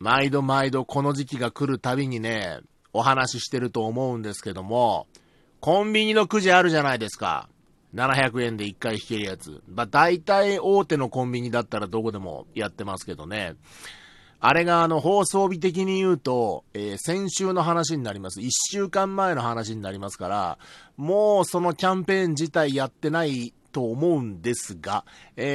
毎度毎度この時期が来るたびにね、お話ししてると思うんですけども、コンビニのくじあるじゃないですか。700円で1回引けるやつ。まあ大体大手のコンビニだったらどこでもやってますけどね。あれが放送日的に言うと、先週の話になります。1週間前の話になりますから、もうそのキャンペーン自体やってないと思うんですが、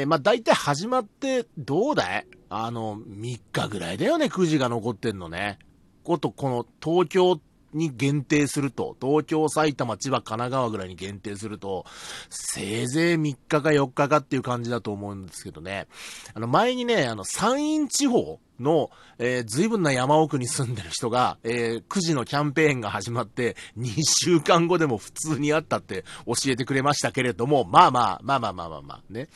まあ大体始まってどうだい3日ぐらいだよね、くじが残ってんのね。この東京に限定すると、東京、埼玉、千葉、神奈川ぐらいに限定すると、せいぜい3日か4日かっていう感じだと思うんですけどね。前にね、山陰地方の、随分な山奥に住んでる人が、くじのキャンペーンが始まって、2週間後でも普通にあったって教えてくれましたけれども、まあね。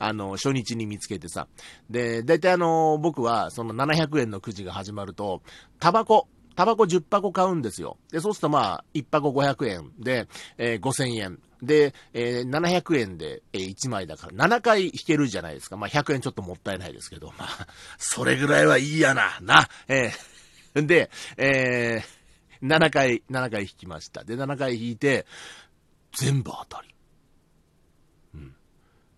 初日に見つけてさ。で、だいたい僕は、その700円のくじが始まると、タバコ10箱買うんですよ。で、そうすると1箱500円で、5000円。で、700円で、1枚だから、7回引けるじゃないですか。100円ちょっともったいないですけど、それぐらいはいいやな、で、7回引きました。で、7回引いて、全部当たり。うん。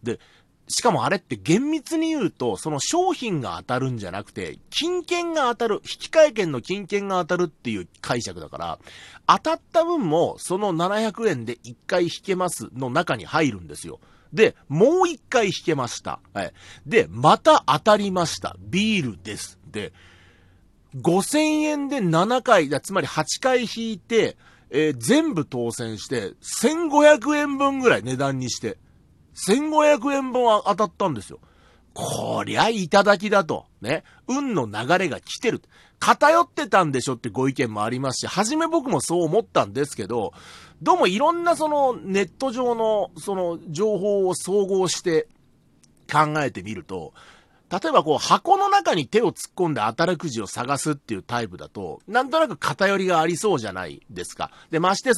で、しかもあれって厳密に言うと、その商品が当たるんじゃなくて、金券が当たる、引換券の金券が当たるっていう解釈だから、当たった分もその700円で1回引けますの中に入るんですよ。で、もう1回引けました。はい。で、また当たりました。ビールです。で、5000円で7回、つまり8回引いて、全部当選して、1500円分ぐらい値段にして、1500円分は当たったんですよ。こりゃいただきだと。ね。運の流れが来てる。偏ってたんでしょってご意見もありますし、初め僕もそう思ったんですけど、どうもいろんなネット上の情報を総合して考えてみると、例えば箱の中に手を突っ込んで当たるくじを探すっていうタイプだと、なんとなく偏りがありそうじゃないですか。で、まして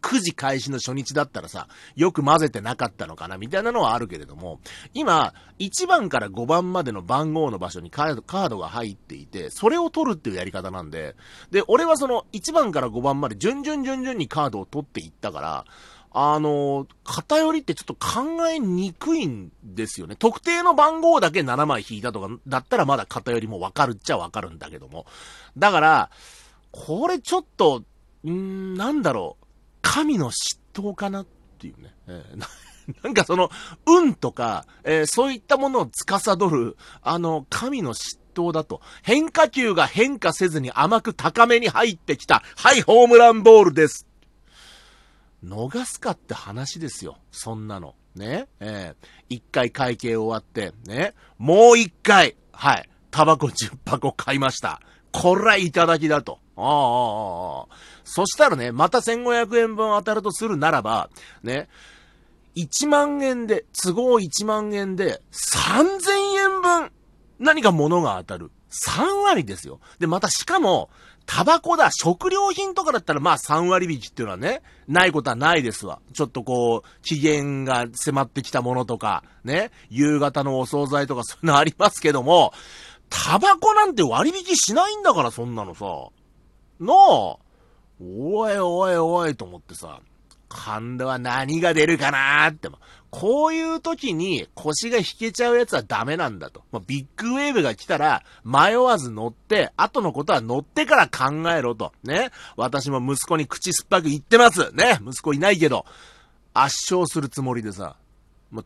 9時開始の初日だったらさ、よく混ぜてなかったのかなみたいなのはあるけれども、今1番から5番までの番号の場所にカードが入っていて、それを取るっていうやり方なんで、で俺は1番から5番まで順々にカードを取っていったから、偏りってちょっと考えにくいんですよね。特定の番号だけ7枚引いたとかだったらまだ偏りもわかるっちゃわかるんだけども、だからこれちょっとなんだろう、神の嫉妬かなっていうね。なんか運とか、そういったものを司る、神の嫉妬だと。変化球が変化せずに甘く高めに入ってきた。はい、ホームランボールです。逃すかって話ですよ。そんなの。ね。一回会計終わって、ね。もう一回、はい。タバコ10箱買いました。こら、いただきだと。そしたらね、また1500円分当たるとするならば、ね、1万円で、都合1万円で、3000円分、何か物が当たる。3割ですよ。で、またしかも、タバコだ、食料品とかだったら3割引きっていうのはね、ないことはないですわ。ちょっと期限が迫ってきたものとか、ね、夕方のお惣菜とかそういうのありますけども、タバコなんて割引しないんだから、そんなのさ。の、おいと思ってさ、今度は何が出るかなーって、こういう時に腰が引けちゃうやつはダメなんだと。ビッグウェーブが来たら迷わず乗って、後のことは乗ってから考えろと。ね。私も息子に口酸っぱく言ってます。ね。息子いないけど、圧勝するつもりでさ、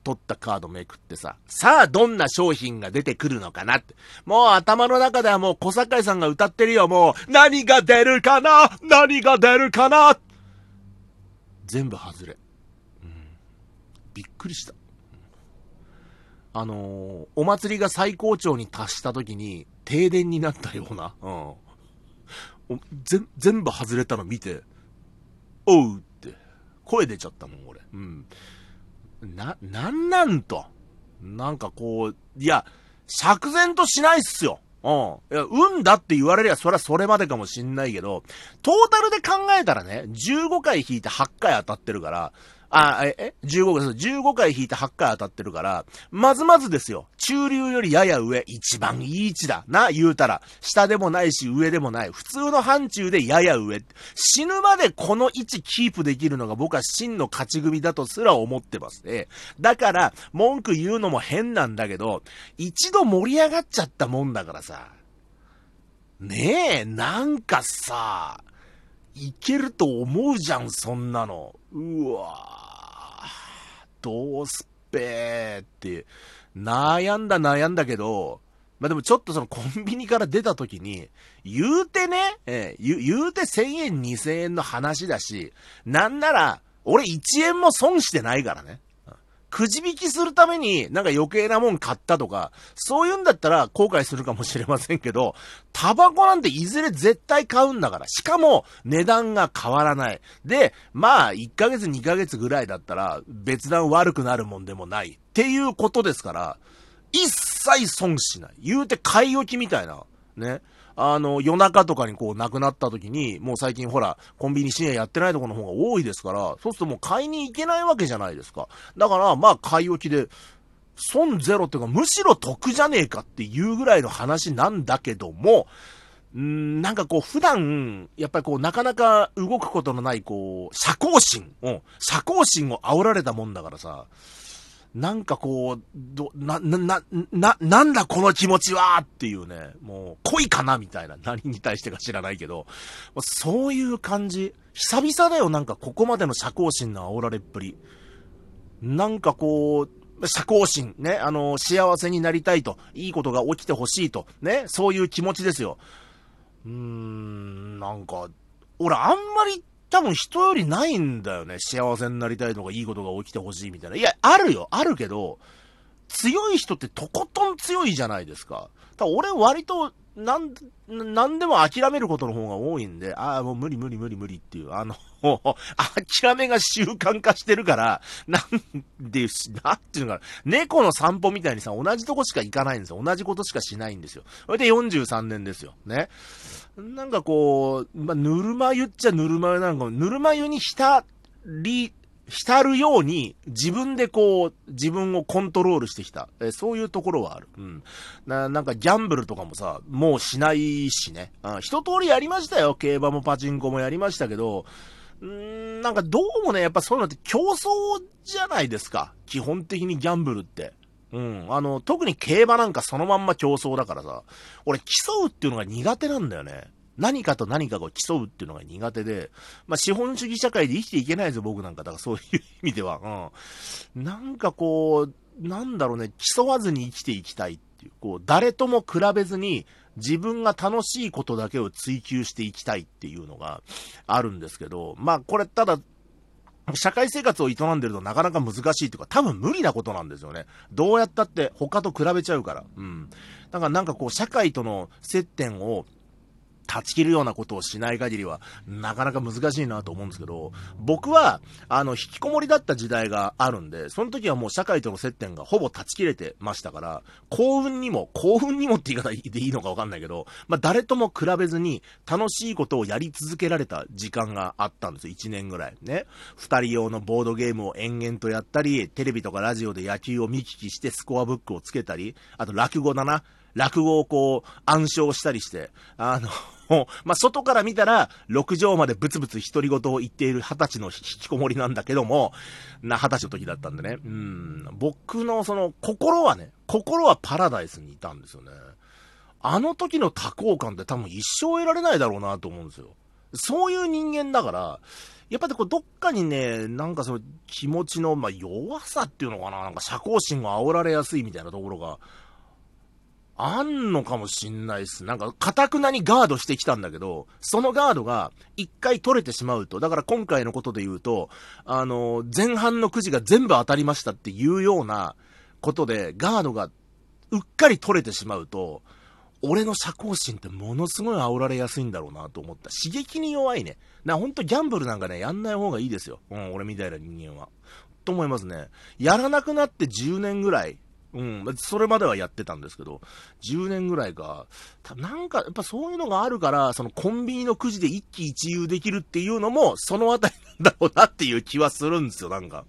取ったカードめくってさあどんな商品が出てくるのかなって。もう頭の中ではもう小堺さんが歌ってるよ、もう。何が出るかな全部外れ。びっくりした。お祭りが最高潮に達した時に停電になったような。全部外れたの見て、おうって声出ちゃったもん、俺。なんと。なんか釈然としないっすよ。いや、運だって言われりゃ、そりゃそれまでかもしんないけど、トータルで考えたらね、15回引いて8回当たってるから、15です。15回引いて8回当たってるから、まずまずですよ。中流よりやや上、一番いい位置だ。な、言うたら。下でもないし、上でもない。普通の範疇でやや上。死ぬまでこの位置キープできるのが僕は真の勝ち組だとすら思ってますね。だから、文句言うのも変なんだけど、一度盛り上がっちゃったもんだからさ。ねえ、なんかさ、いけると思うじゃん、そんなの。うわぁ、どうすっぺーって、悩んだけど、まあ、でもちょっとそのコンビニから出た時に、言うてね、言うて1000円2000円の話だし、なんなら、俺1円も損してないからね。くじ引きするためになんか余計なもん買ったとか、そういうんだったら後悔するかもしれませんけど、タバコなんていずれ絶対買うんだから。しかも値段が変わらない。で、まあ1ヶ月2ヶ月ぐらいだったら別段悪くなるもんでもないっていうことですから、一切損しない。言うて買い置きみたいな。ね。夜中とかにこう亡くなった時に、もう最近ほら、コンビニ深夜やってないとこの方が多いですから、そうするともう買いに行けないわけじゃないですか。だから、まあ買い置きで、損ゼロっていうか、むしろ得じゃねえかっていうぐらいの話なんだけども、なんかこう普段、やっぱりこうなかなか動くことのないこう、社交心を煽られたもんだからさ、なんかこう、なんだこの気持ちはっていうね、もう恋かなみたいな、何に対してか知らないけど、そういう感じ。久々だよ、なんかここまでの社交心の煽られっぷり。なんかこう、社交心、ね、幸せになりたいと、いいことが起きてほしいと、ね、そういう気持ちですよ。なんか、俺あんまり、多分人よりないんだよね。幸せになりたいとかいいことが起きてほしいみたいな。いや、あるよ。あるけど、強い人ってとことん強いじゃないですか。だ俺割と、なんでも諦めることの方が多いんで、ああ、もう無理っていう、諦めが習慣化してるから、なんていうのかな、猫の散歩みたいにさ、同じとこしか行かないんですよ。同じことしかしないんですよ。それで43年ですよ。ね。なんかこう、まあ、ぬるま湯っちゃぬるま湯なんか、ぬるま湯に浸るように自分でこう自分をコントロールしてきた、そういうところはある。うん。なんかギャンブルとかもさ、もうしないしね。一通りやりましたよ。競馬もパチンコもやりましたけど、なんかどうもね、やっぱそういうのって競争じゃないですか。基本的にギャンブルって。うん。特に競馬なんかそのまんま競争だからさ、俺競うっていうのが苦手なんだよね。何かと何かを競うっていうのが苦手で、まあ、資本主義社会で生きていけないですよ、僕なんか。だからそういう意味では。うん。なんかこう、なんだろうね、競わずに生きていきたいっていう、こう、誰とも比べずに自分が楽しいことだけを追求していきたいっていうのがあるんですけど、まあ、これただ、社会生活を営んでるとなかなか難しいというか、多分無理なことなんですよね。どうやったって他と比べちゃうから。うん。だからなんかこう、社会との接点を断ち切るようなことをしない限りはなかなか難しいなと思うんですけど、僕は引きこもりだった時代があるんで、その時はもう社会との接点がほぼ断ち切れてましたから、幸運にもって言い方でいいのかわかんないけど、まあ、誰とも比べずに楽しいことをやり続けられた時間があったんですよ。1年ぐらいね。2人用のボードゲームを延々とやったり、テレビとかラジオで野球を見聞きしてスコアブックをつけたり、あと落語をこう暗唱したりして、まあ、外から見たら、6畳までブツブツ独り言を言っている20歳の引きこもりなんだけども、20歳の時だったんでね。僕のその、心はパラダイスにいたんですよね。あの時の多幸感って多分一生得られないだろうなと思うんですよ。そういう人間だから、やっぱりこうどっかにね、なんかその気持ちの、まあ、弱さっていうのかな、なんか社交心が煽られやすいみたいなところが、あんのかもしんないっす。なんか、堅くなにガードしてきたんだけど、そのガードが一回取れてしまうと、だから今回のことで言うと、前半のくじが全部当たりましたっていうようなことで、ガードがうっかり取れてしまうと、俺の社交心ってものすごい煽られやすいんだろうなと思った。刺激に弱いね。ほんとギャンブルなんかね、やんない方がいいですよ。俺みたいな人間は。と思いますね。やらなくなって10年ぐらい。それまではやってたんですけど、10年ぐらいか、なんかやっぱそういうのがあるから、そのコンビニのくじで一喜一憂できるっていうのも、そのあたりなんだろうなっていう気はするんですよ、なんか。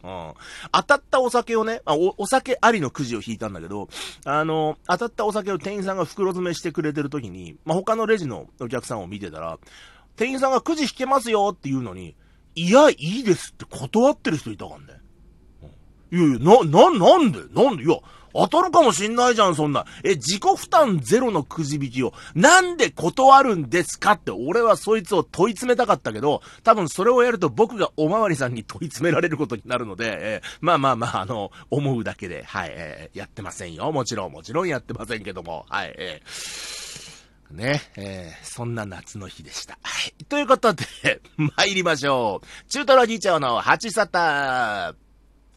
当たったお酒をね、お酒ありのくじを引いたんだけど、当たったお酒を店員さんが袋詰めしてくれてる時に、他のレジのお客さんを見てたら、店員さんがくじ引けますよっていうのに、いや、いいですって断ってる人いたからね。なんでいや、当たるかもしんないじゃん、そんな。自己負担ゼロのくじ引きを、なんで断るんですかって、俺はそいつを問い詰めたかったけど、多分それをやると僕がおまわりさんに問い詰められることになるので、思うだけで、はい、やってませんよ。もちろんやってませんけども、はい、ね、そんな夏の日でした。はい。ということで、参りましょう。中トロギチョウの八サタ。